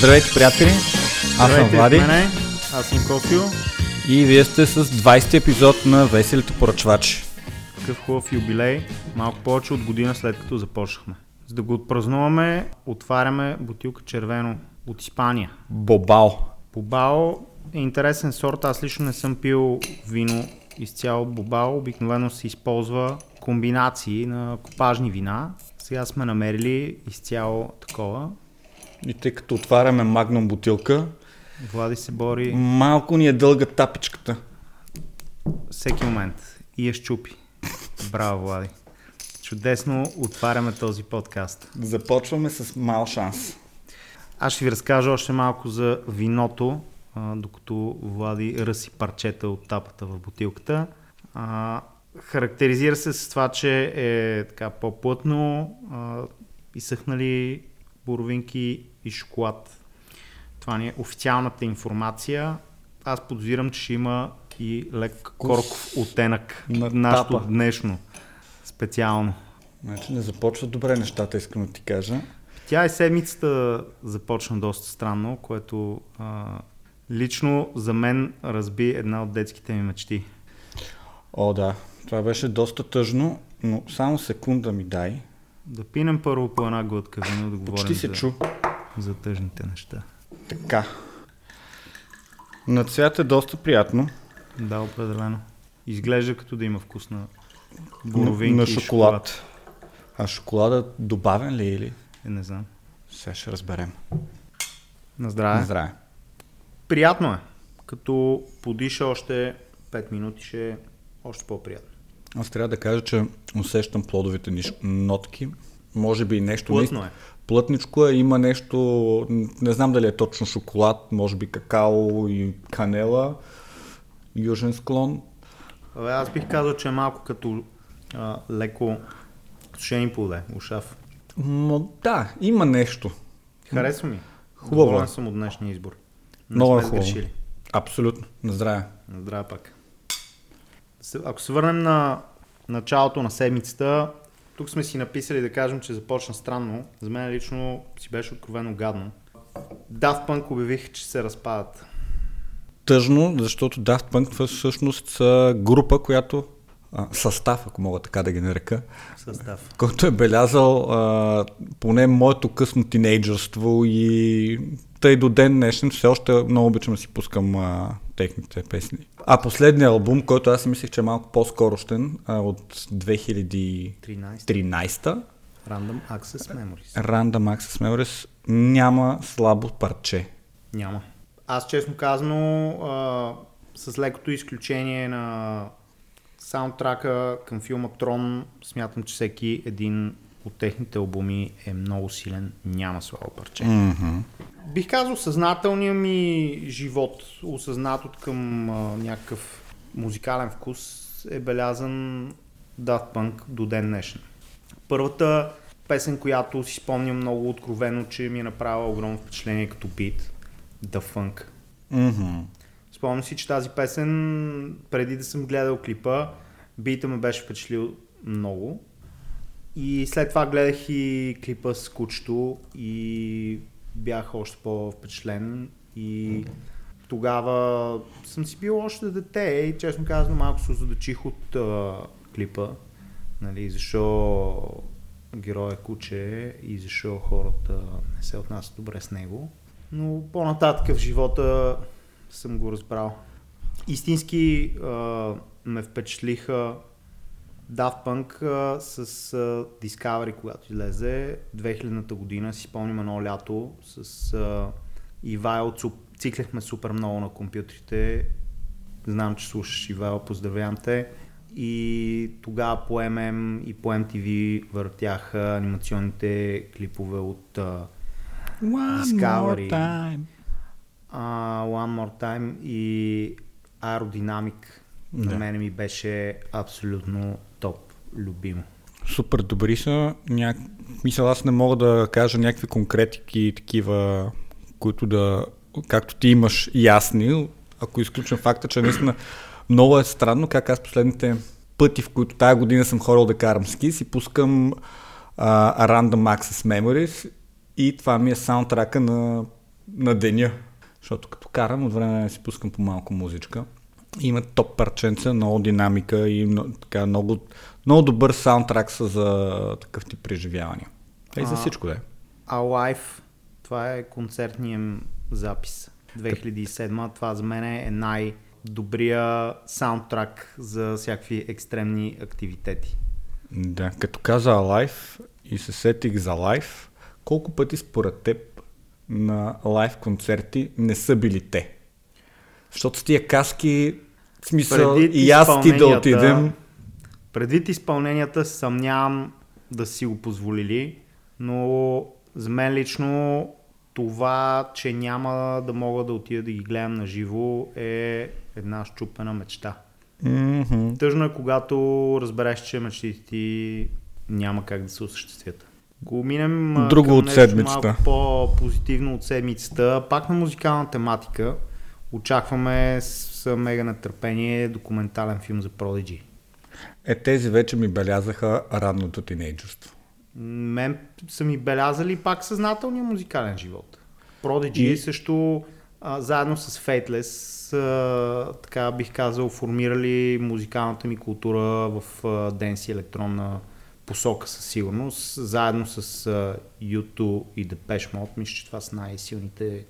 Здравейте, приятели! Аз съм Влади. Аз съм Кофио. И вие сте с 20-ти епизод на Веселите Поръчвачи. Какъв хубав юбилей, малко повече от година след като започнахме. За да го отпразнуваме, отваряме бутилка червено от Испания. Бобал. Бобал е интересен сорт, аз лично не съм пил вино изцяло бобал, обикновено се използва комбинации на копажни вина. Сега сме намерили изцяло такова. И тъй като отваряме магнум бутилка, Влади се бори. Малко ни е дълга тапичката. Всеки момент. И я щупи. Браво, Влади. Чудесно отваряме този подкаст. Започваме с мал шанс. Аз ще ви разкажа още малко за виното, докато Влади ръси парчета от тапата в бутилката. Характеризира се с това, че е така по-плътно, изсъхнали боровинки и шоколад. Това ни е официалната информация. Аз подозирам, че ще има и лек корков оттенък на нашето днешно специално. Значи не започва добре нещата, искам да ти кажа. Тя и седмицата започна доста странно, което лично за мен разби една от детските ми мечти. О, да. Това беше доста тъжно, но само секунда ми дай. Да пинем първо по една глътка вино, да говорим за тъжните неща. Така. На цвят е доста приятно. Да, определено. Изглежда като да има вкус на боровинки на шоколад. А шоколадът добавен ли е или? Не знам. Сега ще разберем. На здраве. На здраве. Приятно е. Като подиша още 5 минути ще е още по-приятно. Аз трябва да кажа, че усещам плодовите нотки. Може би нещо... Плътно е. Плътничко е, има нещо... Не знам дали е точно шоколад, може би какао и канела. Южен склон. Аз бих казал, че е малко като леко сушени плоде, ушав. Но да, има нещо. Харесва ми. Хубаво. Доволен съм от днешния избор. Много е хубаво. Абсолютно. На здраве. На здраве пак. Ако се върнем на началото на седмицата, тук сме си написали да кажем, че започна странно. За мен лично си беше откровено гадно. Daft Punk обявих, че се разпадат. Тъжно, защото Daft Punk всъщност са група, която... състав, ако мога така да ги нарека. Състав. Който е белязал поне моето късно тинейджърство и тъй до ден днешен все още много обичам да си пускам техните песни. А последният албум, който аз си мислех, че е малко по-скорощен, от 2013-та. Random Access Memories. Random Access Memories няма слабо парче. Няма. Аз честно казано, с лекото изключение на саундтрака към филма Трон, смятам, че всеки един от техните албуми е много силен, няма слабо парче. Mm-hmm. Бих казал, съзнателният ми живот, осъзнат от към някакъв музикален вкус, е белязан Daft Punk до ден днешен. Първата песен, която си спомням много откровено, че ми е направила огромно впечатление като бит, The Funk. Mm-hmm. Спомням си, че тази песен, преди да съм гледал клипа, бита ме беше впечатлил много. И след това гледах и клипа с кучето и бях още по-впечатлен. И тогава съм си бил още дете и честно казано малко се озадачих от клипа. Нали, защо героя куче и защо хората не се отнасят добре с него. Но по-нататък в живота съм го разбрал. Истински ме впечатлиха Daft Punk с Discovery, когато излезе 2000-та година. Си спомням едно лято с Ивайла. Циклехме супер много на компютрите. Знам, че слушаш Ивайла, поздравявам те. И тогава по ММ и по MTV въртяха анимационните клипове от Discovery. One More Time и Аеродинамик на мене ми беше абсолютно топ, любимо. Супер добри са. Мисля, аз не мога да кажа някакви конкретики такива, които да, както ти имаш ясни, ако изключвам факта, че наистина много е странно как аз последните пъти, в които тая година съм ходил да карам ски, си пускам Random Access Memories и това ми е саундтрака на на деня. Защото като карам, от време си пускам по малко музичка. Има топ парченца, много динамика и много добър саундтрак са за такъв тип преживявания. И за всичко да е. А Лайв, това е концертният запис. 2007, това за мен е най-добрия саундтрак за всякакви екстремни активитети. Да, като каза Лайв и се сетих за Лайв, колко пъти според теб на лайв концерти не са били те? Защото с тия каски, в смисъл и аз ти да отидем. Предвид изпълненията съмнявам да си го позволили, но за мен лично това, че няма да мога да отида да ги гледам на живо, е една счупена мечта. Mm-hmm. Тъжно е, когато разбереш, че мечтите ти няма как да се осъществят. Го минем към нещо малко по-позитивно от седмицата. Пак на музикална тематика. Очакваме с мега нетърпение документален филм за Prodigy. Тези вече ми белязаха ранното тинейджерство. Мен са ми белязали пак съзнателния музикален живот. Prodigy също заедно с Фейтлес, така бих казал, формирали музикалната ми култура в денс и електронна посока със сигурност. Заедно с U2 и Депеш Мод, мисля, че това са най-силните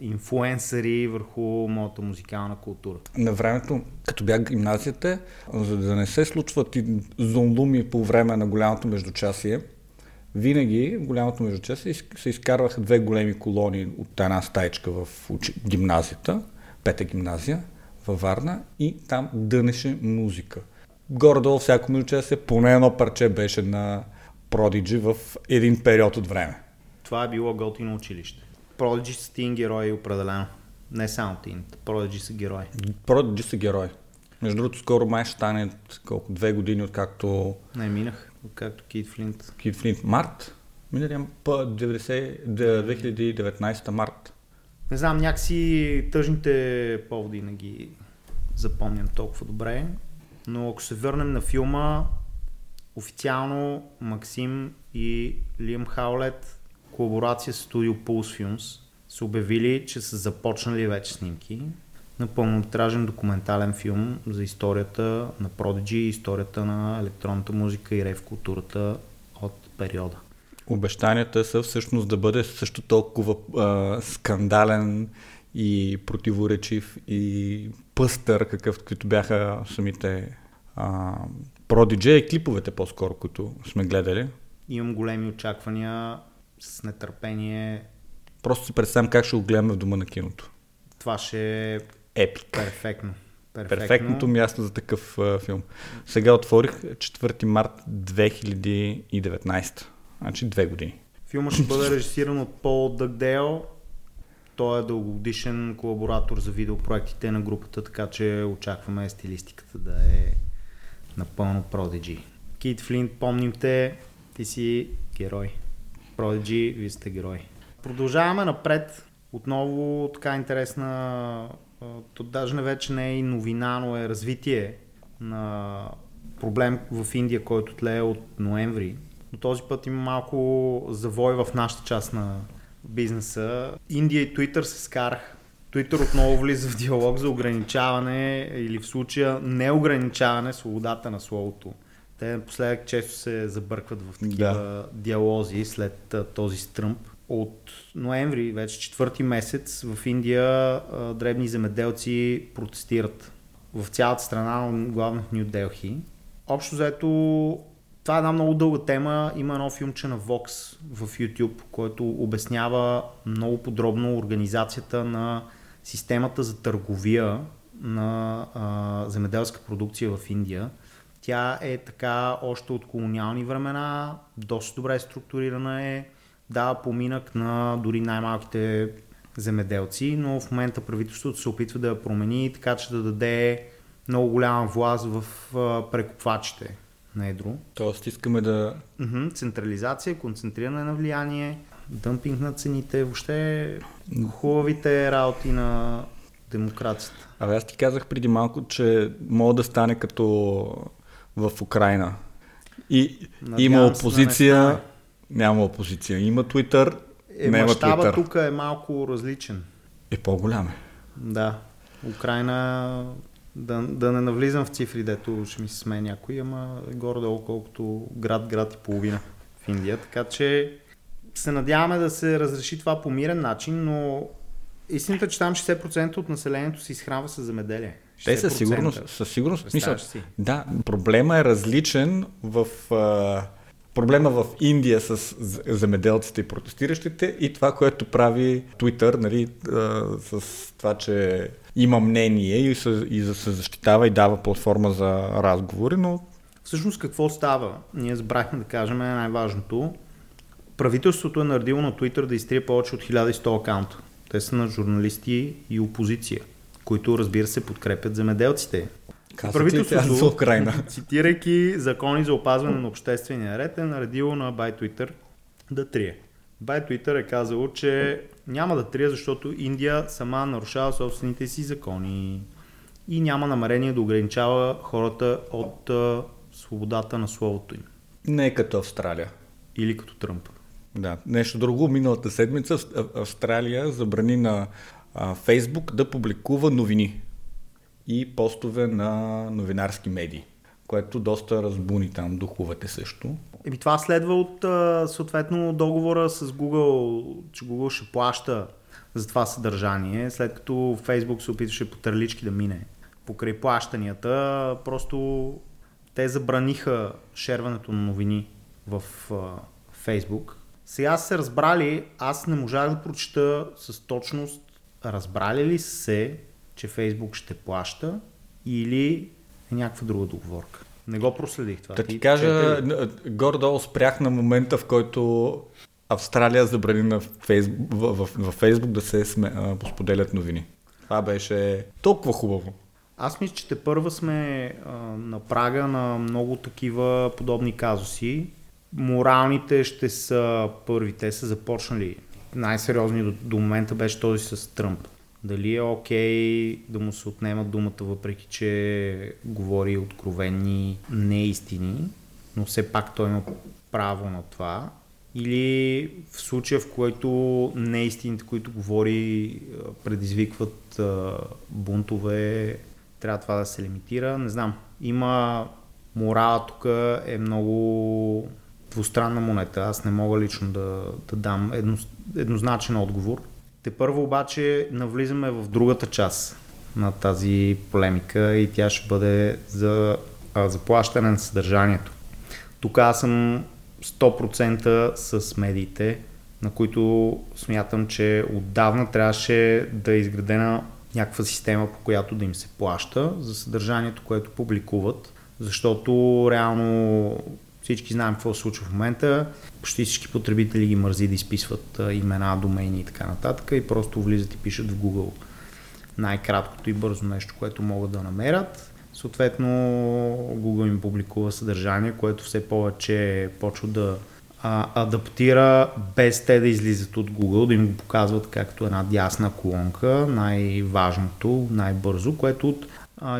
инфлуенсъри върху моята музикална култура. На времето, като бях в гимназията, за да не се случват и зонлуми по време на голямото междучасие, винаги в голямото междучасие се изкарваха две големи колони от една стаечка в гимназията, пета гимназия във Варна, и там дънеше музика. Горе-долу всяко междучасие поне едно парче беше на Prodigy в един период от време. Това е било готино училище. Prodigy са тин герои определено. Не само тин, Prodigy са герои. Prodigy са герои. Между другото, скоро май ще стане колко 2 години откакто... Не, минах. Откакто Кийт Флинт. Кийт Флинт. Март? Миналия път 2019 март. Не знам, някакси тъжните поводи не ги запомням толкова добре. Но ако се върнем на филма, официално Максим и Лиам Хаулет, колаборация с студио Pulse Films, са обявили, че са започнали вече снимки на пълнометражен документален филм за историята на Prodigy и историята на електронната музика и рейв културата от периода. Обещанията са всъщност да бъде също толкова скандален и противоречив и пъстър, каквито бяха самите Prodigy и клиповете по-скоро, които сме гледали. Имам големи очаквания, с нетърпение. Просто си представям как ще го гледаме в дома на киното. Това ще е епик. Перфектно. Перфектното място за такъв филм. Сега отворих 4 март 2019. Значи 2 години. Филмът ще бъде режисиран от Paul Dugdale. Той е дългогодишен колаборатор за видеопроектите на групата, така че очакваме стилистиката да е напълно Prodigy. Кийт Флинт, помним те, ти си герой. Prodigy, вие сте герои. Продължаваме напред. Отново така интересна, то даже вече не е и новина, но е развитие на проблем в Индия, който тлее от ноември. Но този път има малко завой в нашата част на бизнеса. Индия и Твитър се скараха. Твитър отново влиза в диалог за ограничаване или в случая неограничаване свободата на словото. Те напоследък често се забъркват в такива диалози след този Тръмп. От ноември, вече 4-ти месец, в Индия дребни земеделци протестират в цялата страна, главно в Ню Делхи. Общо заето, това е една много дълга тема. Има едно филмче на Vox в YouTube, който обяснява много подробно организацията на системата за търговия на земеделска продукция в Индия. Тя е така още от колониални времена, доста добре структурирана е, дава поминък на дори най-малките земеделци, но в момента правителството се опитва да я промени, така че да даде много голяма власт в прекупвачите на едро. Тоест искаме да... Централизация, концентриране на влияние, дъмпинг на цените, въобще хубавите работи на демокрацията. Абе, аз ти казах преди малко, че мога да стане като... в Украина. И надявам, има опозиция, няма опозиция. Има Твитър, мащаба тук е малко различен. Е по-голям е. Да. Украина, да не навлизам в цифри, дето ще ми се смее някой, ама горе-долу колкото град и половина в Индия. Така че се надяваме да се разреши това по мирен начин, но истината, че там 60% от населението се изхранва с земеделие. 60%. Те със сигурност мисля. Да, проблема е различен в... Проблема в Индия с земеделците и протестиращите и това, което прави Твитър, нали, с това, че има мнение и се защитава и дава платформа за разговори, но... Всъщност какво става? Ние забрахме да кажем най-важното. Правителството е наредило на Твитър да изтрие повече от 1100 акаунта. Те са на журналисти и опозиция, които, разбира се, подкрепят земеделците. Правителството, цитирайки закони за опазване на обществения ред, е наредило на By Twitter да трие. By Twitter е казало, че няма да трие, защото Индия сама нарушава собствените си закони и няма намерение да ограничава хората от свободата на словото им. Не като Австралия. Или като Тръмп. Да. Нещо друго, миналата седмица Австралия забрани на Фейсбук да публикува новини и постове на новинарски медии, което доста разбуни там духовете също. Еми това следва от съответно договора с Google, че Google ще плаща за това съдържание, след като Facebook се опитваше по търлички да мине покрай плащанията, просто те забраниха шерването на новини в Facebook. Сега се разбрали, аз не можах да прочета с точност, разбрали ли се, че Фейсбук ще плаща или е някаква друга договорка. Не го проследих това. Да ти кажа, горе-долу спрях на момента, в който Австралия забрани на Фейсбук да се споделят новини. Това беше толкова хубаво. Аз мисля, че тепърва сме на прага на много такива подобни казуси. Моралните ще са първи. Те са започнали. Най-сериозни до момента беше този с Тръмп. Дали е окей да му се отнема думата, въпреки че говори откровени неистини, но все пак той има право на това. Или в случая, в който неистините, които говори, предизвикват бунтове, трябва това да се лимитира. Не знам, има морала тук е много двустранна монета. Аз не мога лично да дам еднозначен отговор. Тепърво обаче навлизаме в другата част на тази полемика и тя ще бъде за заплащане на съдържанието. Тук аз съм 100% с медиите, на които смятам, че отдавна трябваше да е изградена някаква система, по която да им се плаща за съдържанието, което публикуват, защото реално всички знаем какво се случва в момента. Почти всички потребители ги мързи да изписват имена, домени и така нататък и просто влизат и пишат в Google най-краткото и бързо нещо, което могат да намерят. Съответно Google им публикува съдържание, което все повече почва да адаптира без те да излизат от Google, да им го показват както една дясна колонка, най-важното, най-бързо, което от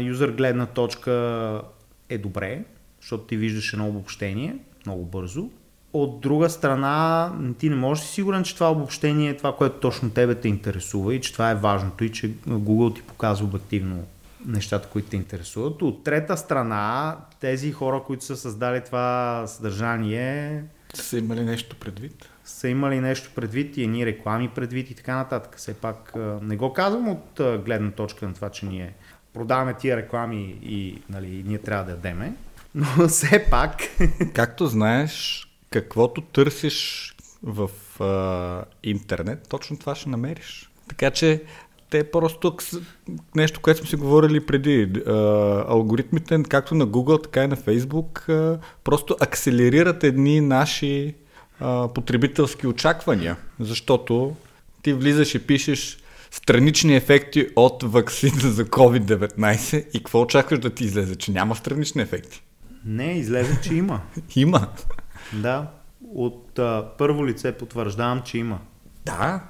юзър гледна точка е добре, защото ти виждаш едно обобщение много бързо. От друга страна, ти не можеш да си сигурен, че това обобщение е това, което точно тебе те интересува и че това е важното и че Google ти показва обективно нещата, които те интересуват. От трета страна, тези хора, които са създали това съдържание... Са имали нещо предвид? Са имали нещо предвид и едни реклами предвид и така нататък. Все пак не го казвам от гледна точка на това, че ние продаваме тия реклами и нали, ние трябва да ядеме. Но все пак... Както знаеш, каквото търсиш в интернет, точно това ще намериш. Така че те просто нещо, което сме си говорили преди. Алгоритмите, както на Google, така и на Facebook, просто акселерират едни наши потребителски очаквания. Защото ти влизаш и пишеш странични ефекти от ваксина за COVID-19 и какво очакваш да ти излезе? Че няма странични ефекти. Не, излезе, че има. Има. Да. От първо лице потвърждавам, че има. Да.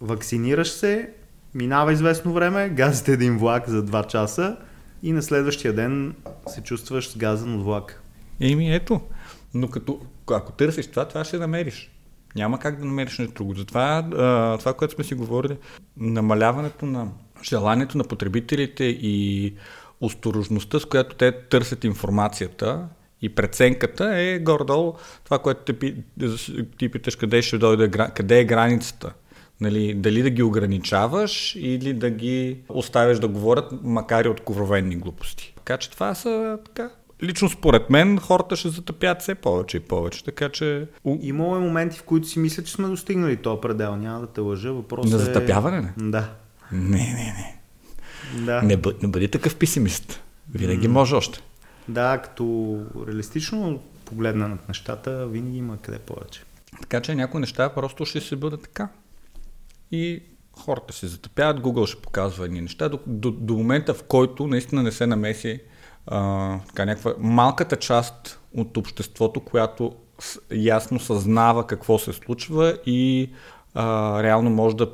Вакцинираш се, минава известно време, газът е един влак за 2 часа и на следващия ден се чувстваш сгазен от влак. Еми ето. Но ако търсиш това, това ще намериш. Няма как да намериш нещо друго. Затова това, което сме си говорили, намаляването на желанието на потребителите и осторожността, с която те търсят информацията и преценката е горе-долу това, което ти питаш къде ще дойде, къде е границата. Нали, дали да ги ограничаваш или да ги оставяш да говорят, макар и откровени глупости. Така че това са така. Лично според мен хората ще затъпят все повече и повече, така че... Имало е моменти, в които си мисля, че сме достигнали този предел, няма да те лъжа, въпросът е... На затъпяване, не? Да. Не. Да. Не бъди такъв песимист. Винаги може още. Да, като реалистично погледнат нещата, винаги има къде повече. Така че някои неща просто ще се бъдат така. И хората се затъпяват, Google ще показва едни неща, до момента, в който наистина не се намеси така някаква малката част от обществото, която ясно съзнава какво се случва и реално може да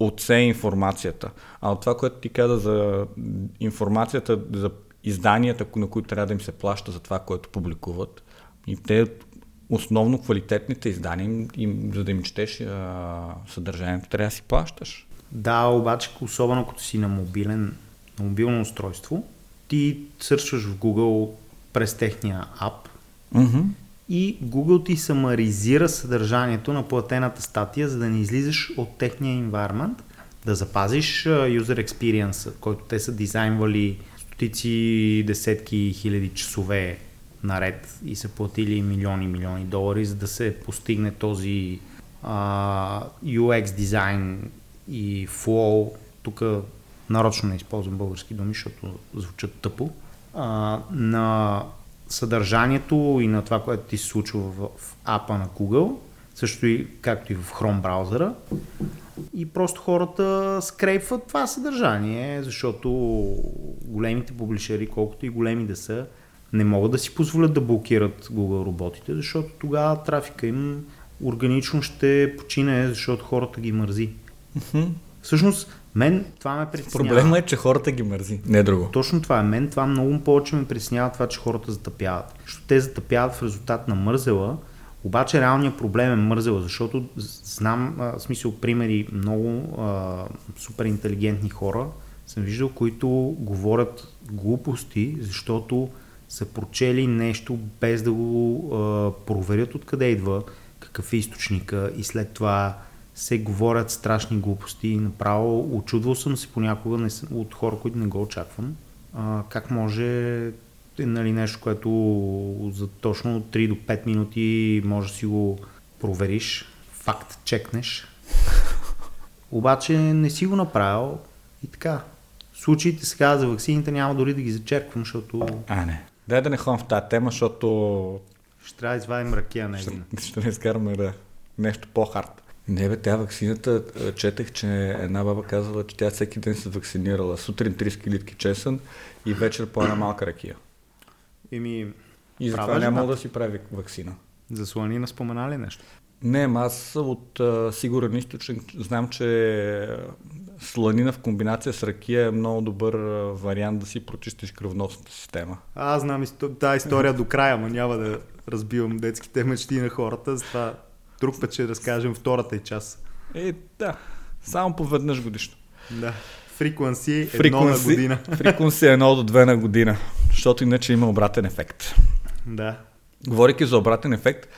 оцени информацията. А от това, което ти каза за информацията, за изданията, на които трябва да им се плаща за това, което публикуват, и те основно квалитетните издания, за да им четеш съдържанието, трябва да си плащаш. Да, обаче особено като си на мобилно устройство, ти сърчваш в Google през техния ап и Google ти самаризира съдържанието на платената статия, за да не излизаш от техния environment, да запазиш user experience, който те са дизайнвали стотици, десетки, хиляди часове наред и са платили милиони долари, за да се постигне този UX дизайн и flow. Тук нарочно не използвам български думи, защото звучат тъпо, на съдържанието и на това, което ти се случва в апа на Google, също и както и в Chrome браузъра, и просто хората скрейпват това съдържание, защото големите публишери, колкото и големи да са, не могат да си позволят да блокират Google роботите, защото тогава трафика им органично ще почине, защото хората ги мързи. Всъщност, мен това ме притеснява. Проблема е, че хората ги мързи, не е друго. Точно това е. Мен това много повече ме притеснява това, че хората затъпяват. Защото те затъпяват в резултат на мързела, обаче реалният проблем е мързела, защото знам, в смисъл, примери много супер интелигентни хора съм виждал, които говорят глупости, защото са прочели нещо без да го проверят откъде идва, какъв е източника, и след това се говорят страшни глупости. Направо очудвал съм се понякога от хора, които не го очаквам. Как може нещо, което за точно 3 до 5 минути може да си го провериш, факт чекнеш. Обаче не си го направил и така. Случаите сега за ваксините няма дори да ги зачерквам, защото... не. Дай да не ходим в тази тема, защото... Ще трябва да извадим ракия на един. Ще не изкараме нещо по-хард. Не бе, тя ваксината, четах, че една баба казала, че тя всеки ден се вакцинирала. Сутрин 3 литки чесън и вечер по една малка ракия. И затова няма да си прави ваксина. За сланина спомена ли нещо? Не, аз от сигурен източник знам, че сланина в комбинация с ракия е много добър вариант да си прочистиш кръвоносната система. Аз знам тази история до края, но няма да разбивам детските мечти на хората, затова друг път ще разкажем втората и част. Да, само поведнъж годишно. Да, фриквенси 1 на година. Фриквенси 1 до 2 на година, защото иначе има обратен ефект. Да. Говорейки за обратен ефект,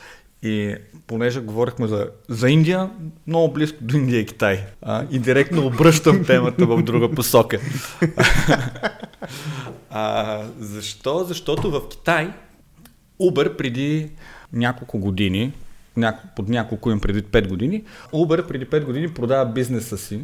и понеже говорихме за Индия, много близко до Индия и Китай. И директно обръщам темата в друга посока. Защо? Защото в Китай Uber преди няколко години, под няколко им преди 5 години, Uber преди 5 години продава бизнеса си,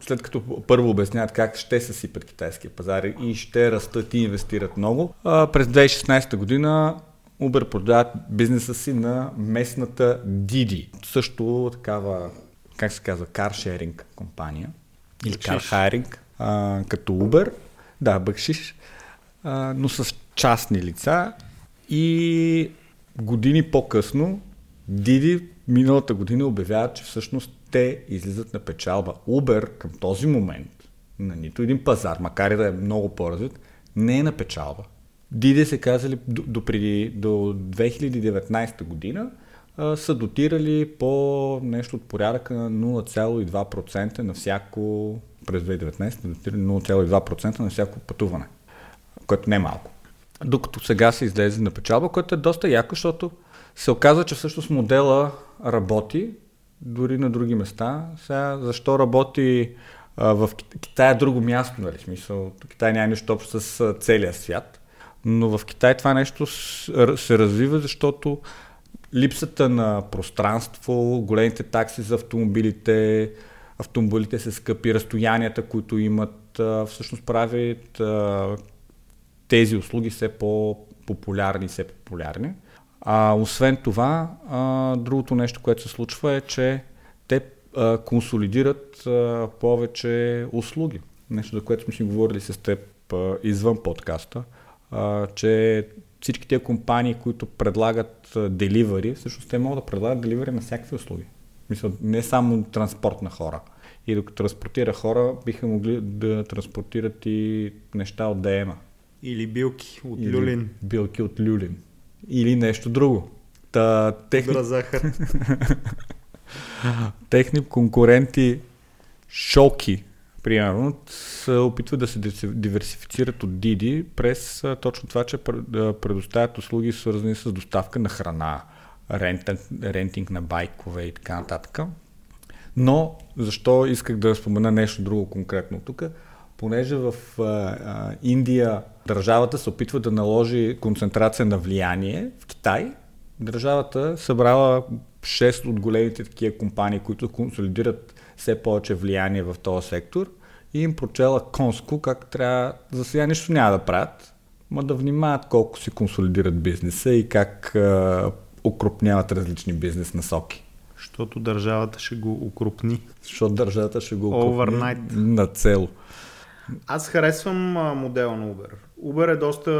след като първо обясняват как ще се сипят китайския пазар и ще растат и инвестират много. През 2016 година Uber продават бизнеса си на местната Didi. Също такава, как се казва, каршеринг компания. Или кархайринг, като Uber. Да, бакшиш. Но с частни лица. И години по-късно Didi миналата година обявяват, че всъщност те излизат на печалба. Uber към този момент на нито един пазар, макар и да е много по-развит, не е на печалба. Didi се казали до 2019 година са дотирали по нещо от порядъка на 0,2% на всяко, през 2019 са дотирали 0,2% на всяко пътуване, което не е малко. Докато сега се излезе на печалба, което е доста яко, защото се оказа, че всъщност модела работи дори на други места. Сега защо работи в Китай е друго място, нали? Смисъл, Китай няма нищо общо с целия свят, но в Китай това нещо се развива, защото липсата на пространство, големите такси за автомобилите, автомобилите се скъпи, разстоянията, които имат, всъщност правят тези услуги все по-популярни и все популярни. А освен това, другото нещо, което се случва е, че те консолидират повече услуги. Нещо, за което сме си говорили с теб извън подкаста, че всички тези компании, които предлагат деливари, всъщност те могат да предлагат деливари на всякакви услуги. Мисля, не само транспорт на хора. И докато транспортира хора, биха могли да транспортират и неща от ДМ-а. Или билки от люлин. Билки от люлин. Или нещо друго. Пудра захар. Техни конкуренти Shouqi, примерно, се опитват да се диверсифицират от Didi през точно това, че предоставят услуги, свързани с доставка на храна, рентинг на байкове и така нататък. Но защо исках да спомена нещо друго конкретно тук? Понеже в Индия държавата се опитва да наложи концентрация на влияние в Китай, държавата събрала 6 от големите такива компании, които консолидират все повече влияние в този сектор и им прочела конско как трябва, за сега нищо няма да правят, ма да внимават колко си консолидират бизнеса и как окрупняват различни бизнес насоки. Защото държавата ще го окрупни. Защото държавата ще го окрупни Overnight. На цело. Аз харесвам модела на Uber. Uber е доста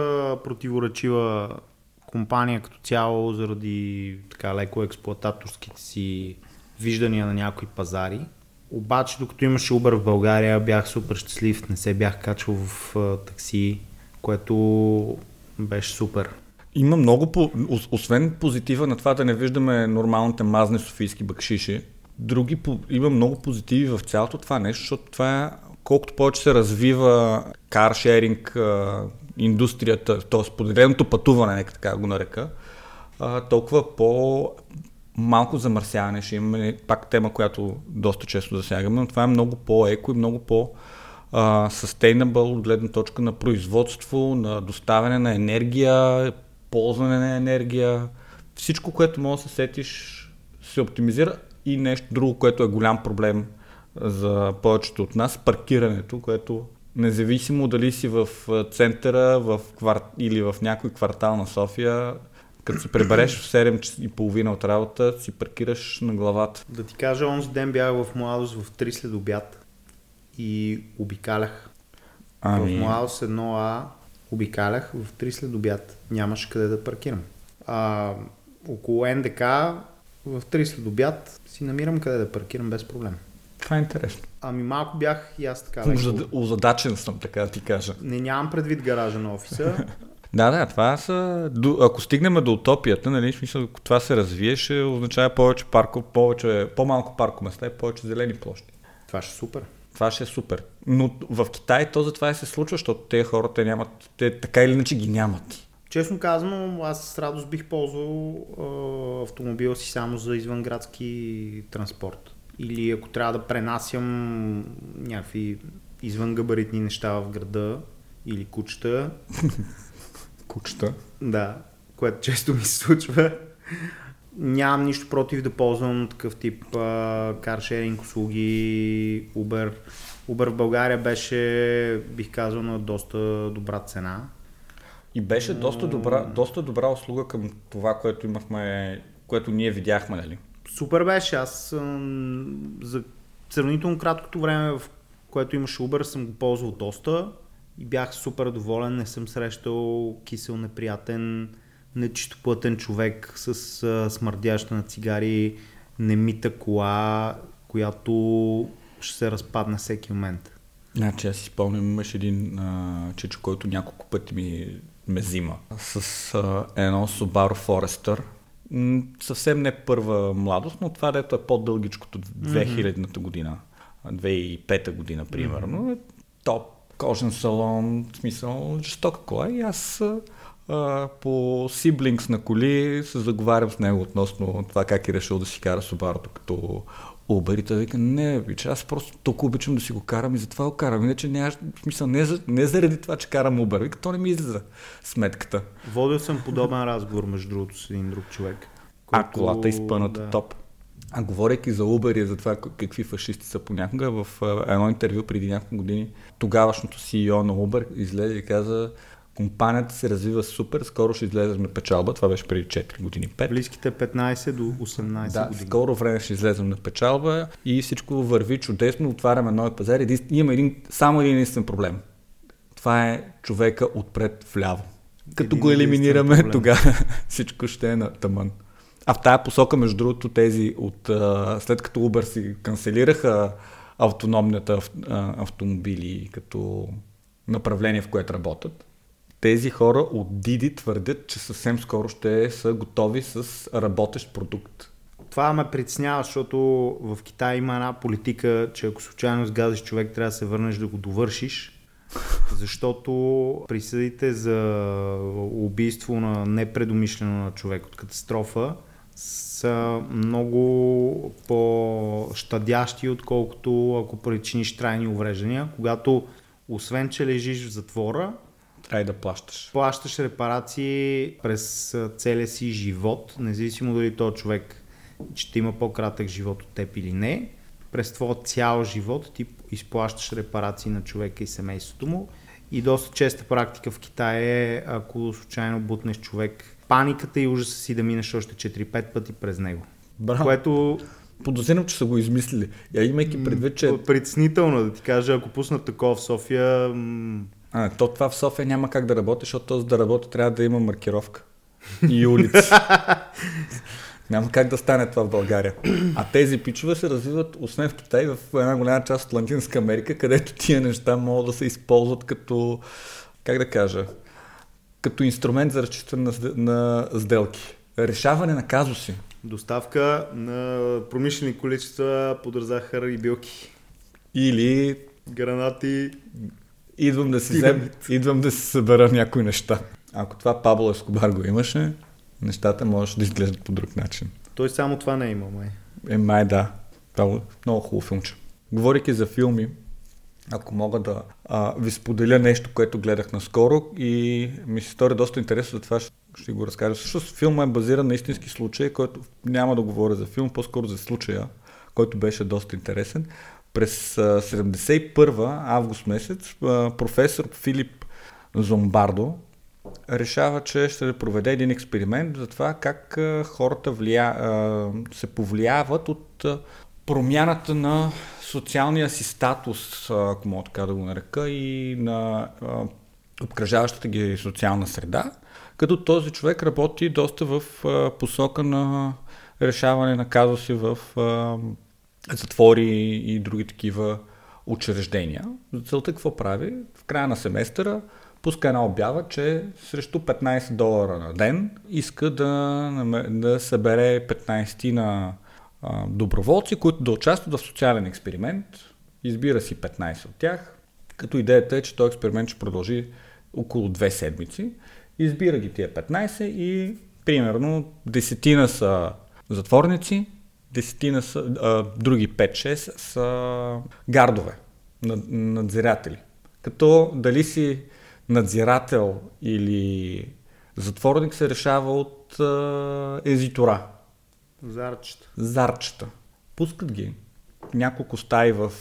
противоречива компания като цяло заради така леко експлоататорските си виждания на някои пазари. Обаче докато имаше Uber в България бях супер щастлив, не се бях качвал в такси, което беше супер. Има много, освен позитива на това да не виждаме нормалните мазни софийски бакшиши, има много позитиви в цялото това нещо, защото това е колкото повече се развива каршеринг индустрията, т.е. споделеното пътуване, нека така го нарека, толкова по-малко замърсяване ще имаме, пак тема, която доста често засягаме, но това е много по-еко и много по-sustainable от гледна точка на производство, на доставяне на енергия, ползване на енергия, всичко, което може да се сетиш, се оптимизира и нещо друго, което е голям проблем за повечето от нас, паркирането, което независимо дали си в центъра или в някой квартал на София, като се прибереш в 7:30 от работа, си паркираш на главата. Да ти кажа, онзи ден бях в Младост в 3 след обяд и обикалях. В Младост 1А обикалях в 3 след обяд. Нямаше къде да паркирам. Около НДК в 3 след обяд си намирам къде да паркирам без проблем. Това е интересно. Ами малко бях и аз така. Озадачен съм, така да ти кажа. Не, нямам предвид гаража на офиса. Да, това са... Ако стигнем до утопията, нали, смисъл, ако това се развие, ще означава по-малко паркоместа и повече зелени площи. Това ще е супер. Това ще е супер. Но в Китай то затова и се случва, защото те хората нямат... Те така или иначе ги нямат. Честно казано, аз с радост бих ползвал автомобила си само за извънградски транспорт. Или ако трябва да пренасям някакви извънгабаритни неща в града или кучета. Кучета? Да, което често ми се случва. Нямам нищо против да ползвам такъв тип каршеринг услуги, Uber. Uber в България беше, бих казал, на доста добра цена. И беше доста добра услуга към това, което имахме, което ние видяхме, нали? Супер беше, аз за сравнително краткото време, в което имаше Uber, съм го ползвал доста и бях супер доволен, не съм срещал кисел, неприятен, нечистоплътен човек с смърдяща на цигари, немита кола, която ще се разпадне всеки момент. Значи аз си спомням, имаш един чичо, който няколко пъти ме взима с едно Subaru Forester. съвсем не първа младост, но това дето е по-дългичкото 2000-та година, 2005-та година примерно, е топ, кожен салон, в смисъл жестока кола и аз по сиблингс на коли се заговарям с него относно това как е решил да си кара Subaru като Uber и той вика, не обича, аз просто толкова обичам да си го карам и затова го карам, иначе няма смисъл, не заради това, че карам Uber, вика, то не ми излиза сметката. Водил съм подобен разговор между другото с един друг човек. Който... А колата изпъната топ. А говорейки за Uber и за това какви фашисти са понякога, в едно интервю преди няколко години тогавашното CEO на Uber излезе и каза, компанията се развива супер, скоро ще излезем на печалба, това беше преди 4 години, 5. Близките 15 до 18 години. Скоро време ще излезем на печалба и всичко върви чудесно, отваряме нови пазари. Има само един единствен проблем. Това е човека отпред вляво. Като един го елиминираме, тогава всичко ще е на тъмън. А в тая посока, между другото, тези след като Uber си канцелираха автономните автомобили като направление, в което работят, тези хора от Didi твърдят, че съвсем скоро ще са готови с работещ продукт. Това ме притеснява, защото в Китай има една политика, че ако случайно сгазиш човек, трябва да се върнеш да го довършиш. Защото присъдите за убийство на непредумишлено на човек от катастрофа са много по-щадящи, отколкото ако причиниш трайни увреждания, когато освен, че лежиш в затвора, трябва да плащаш. Плащаш репарации през целия си живот, независимо дали този човек ще има по-кратък живот от теб или не. През твоя цял живот ти изплащаш репарации на човека и семейството му. И доста честа практика в Китай е, ако случайно бутнеш човек, паниката и ужаса си да минеш още 4-5 пъти през него. Браво. Което... Подозирам, че са го измислили. Я имайки предвид, че... Притеснително да ти кажа, ако пуснат такова в София... То това в София няма как да работи, защото да работи трябва да има маркировка и улица. Няма как да стане това в България. А тези пичове се развиват освен в Китай, в една голяма част от Латинска Америка, където тия неща могат да се използват като, как да кажа, като инструмент за разчистване на сделки. Решаване на казуси. Доставка на промишлени количества пудър, захар и билки. Или гранати... Идвам да си събера някои неща. Ако това Пабло Ескобар го имаше, нещата можеше да изглеждат по друг начин. Той само това не е имал, май. Май да. Пабло, много хубаво филмче. Говорейки за филми, ако мога да ви споделя нещо, което гледах наскоро и ми се стори доста интересно, за това ще го разкажа. Всъщност филма е базиран на истински случай, който няма да говоря за филм, по-скоро за случая, който беше доста интересен. През 71 август месец професор Филип Зомбардо решава, че ще проведе един експеримент за това как хората се повлияват от промяната на социалния си статус, ако мога така да го нарека, и на обкръжаващата ги социална среда, като този човек работи доста в посока на решаване на казуси в затвори и други такива учреждения. За целта какво прави? В края на семестъра пуска една обява, че срещу $15 на ден иска да събере 15 на доброволци, които да участват в социален експеримент. Избира си 15 от тях, като идеята е, че този експеримент ще продължи около 2 седмици. Избира ги тия 15 и примерно 10 са затворници, 10 са, други 5-6 са гардове, надзиратели. Като дали си надзирател или затворник се решава от езитора. Зарчета. Пускат ги. Няколко стаи в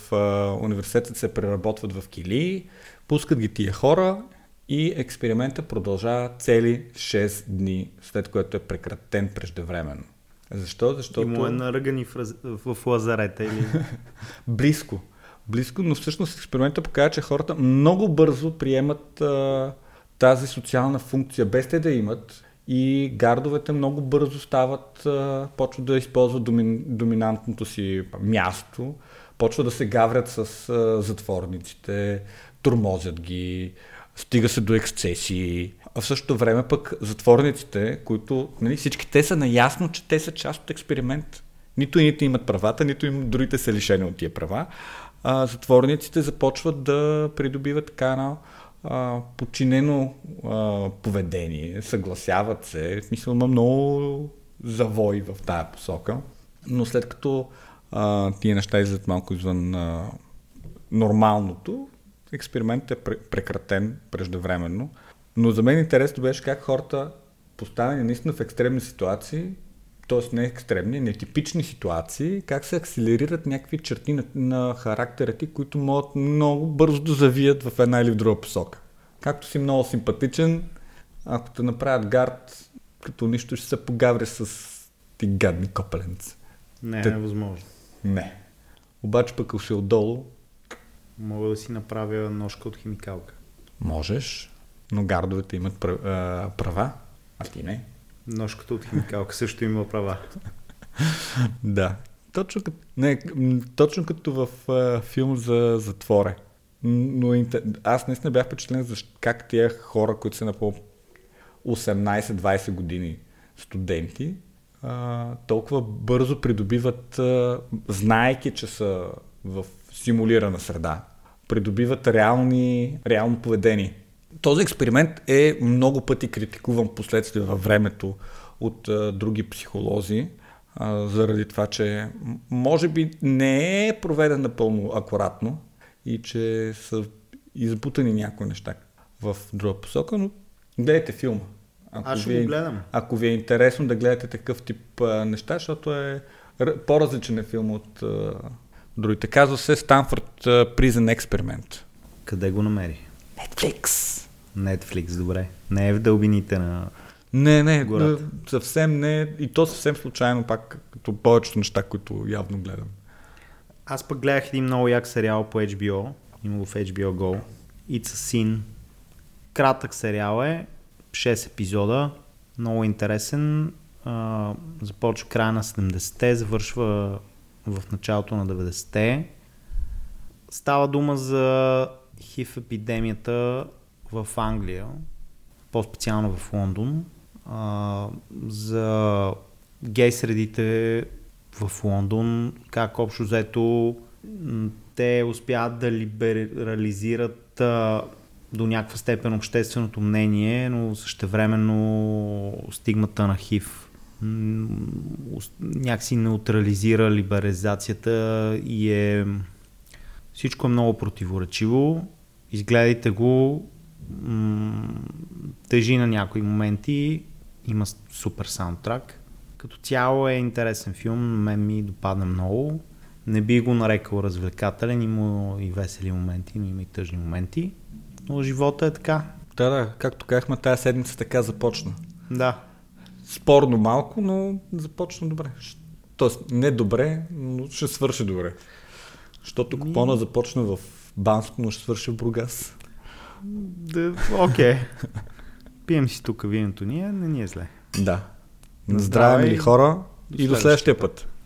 университетът се преработват в килии, пускат ги тия хора и експеримента продължава цели 6 дни, след което е прекратен преждевременно. Защо? Защото... И му е наръгани в лазарета или... Близко, но всъщност експериментът показва, че хората много бързо приемат тази социална функция, без те да имат, и гардовете много бързо стават, почват да използват доминантното си място, почват да се гаврят с затворниците, тормозят ги, стига се до ексцесии. А в същото време пък затворниците, които, нали, всички те са наясно, че те са част от експеримент. Нито едните имат правата, нито им другите са лишени от тия права. Затворниците започват да придобиват така на подчинено поведение, съгласяват се. В смисъл, има много завой в тая посока. Но след като тия неща излизат малко извън нормалното, експериментът е прекратен преждевременно. Но за мен интересно беше как хората, поставени наистина в екстремни ситуации, т.е. не екстремни, нетипични ситуации, как се акселерират някакви черти на характера ти, които могат много бързо да завият в една или в друга посока. Както си много симпатичен, ако те направят гард, като нищо ще се погаври с ти гадни копеленци. Не, те... невъзможно. Не. Обаче пък ако си отдолу... Мога да си направя ножка от химикалка. Можеш, но гардовете имат права, а ти не. Ножката от химикалка също има права. Да. Точно като в филм за затворе. Но аз наистина бях впечатлен за как тия хора, които са на по 18-20 години студенти, толкова бързо придобиват, знаейки, че са в симулирана среда, придобиват реално поведение. Този експеримент е много пъти критикуван последствие във времето от други психолози, заради това, че може би не е проведен напълно акуратно и че са избутани някои неща в друга посока, но гледайте филма. Аз ще го гледам. Ако ви е интересно да гледате такъв тип неща, защото е по-различен филм от другите. Казва се Stanford Prison Experiment. Къде го намери? Netflix, добре. Не е в дълбините на гората. Съвсем не. И то съвсем случайно, пак като повечето неща, които явно гледам. Аз пък гледах един много як сериал по HBO. Има го в HBO Go. It's a Sin. Кратък сериал е. 6 епизода. Много интересен. Започва края на 70-те, завършва в началото на 90-те. Става дума за HIV епидемията в Англия, по-специално в Лондон, за гей средите в Лондон, как общо взето те успяват да либерализират до някаква степен общественото мнение, но същевременно стигмата на HIV някакси неутрализира либерализацията и е... Всичко е много противоречиво. Изгледайте го, тежи на някои моменти, има супер саундтрак. Като цяло е интересен филм, на мен ми допадна много. Не би го нарекал развлекателен, има и весели моменти, но има и тъжни моменти. Но живота е така. Да, както казахме, тая седмица така започна. Да. Спорно малко, но започна добре. Тоест не добре, но ще свърши добре. Защото купона започна в Банско, но ще свърши в Бургас. Окей. Пием си тук виното, не ни е зле. Да. На здраве, мили хора, и до следващия път.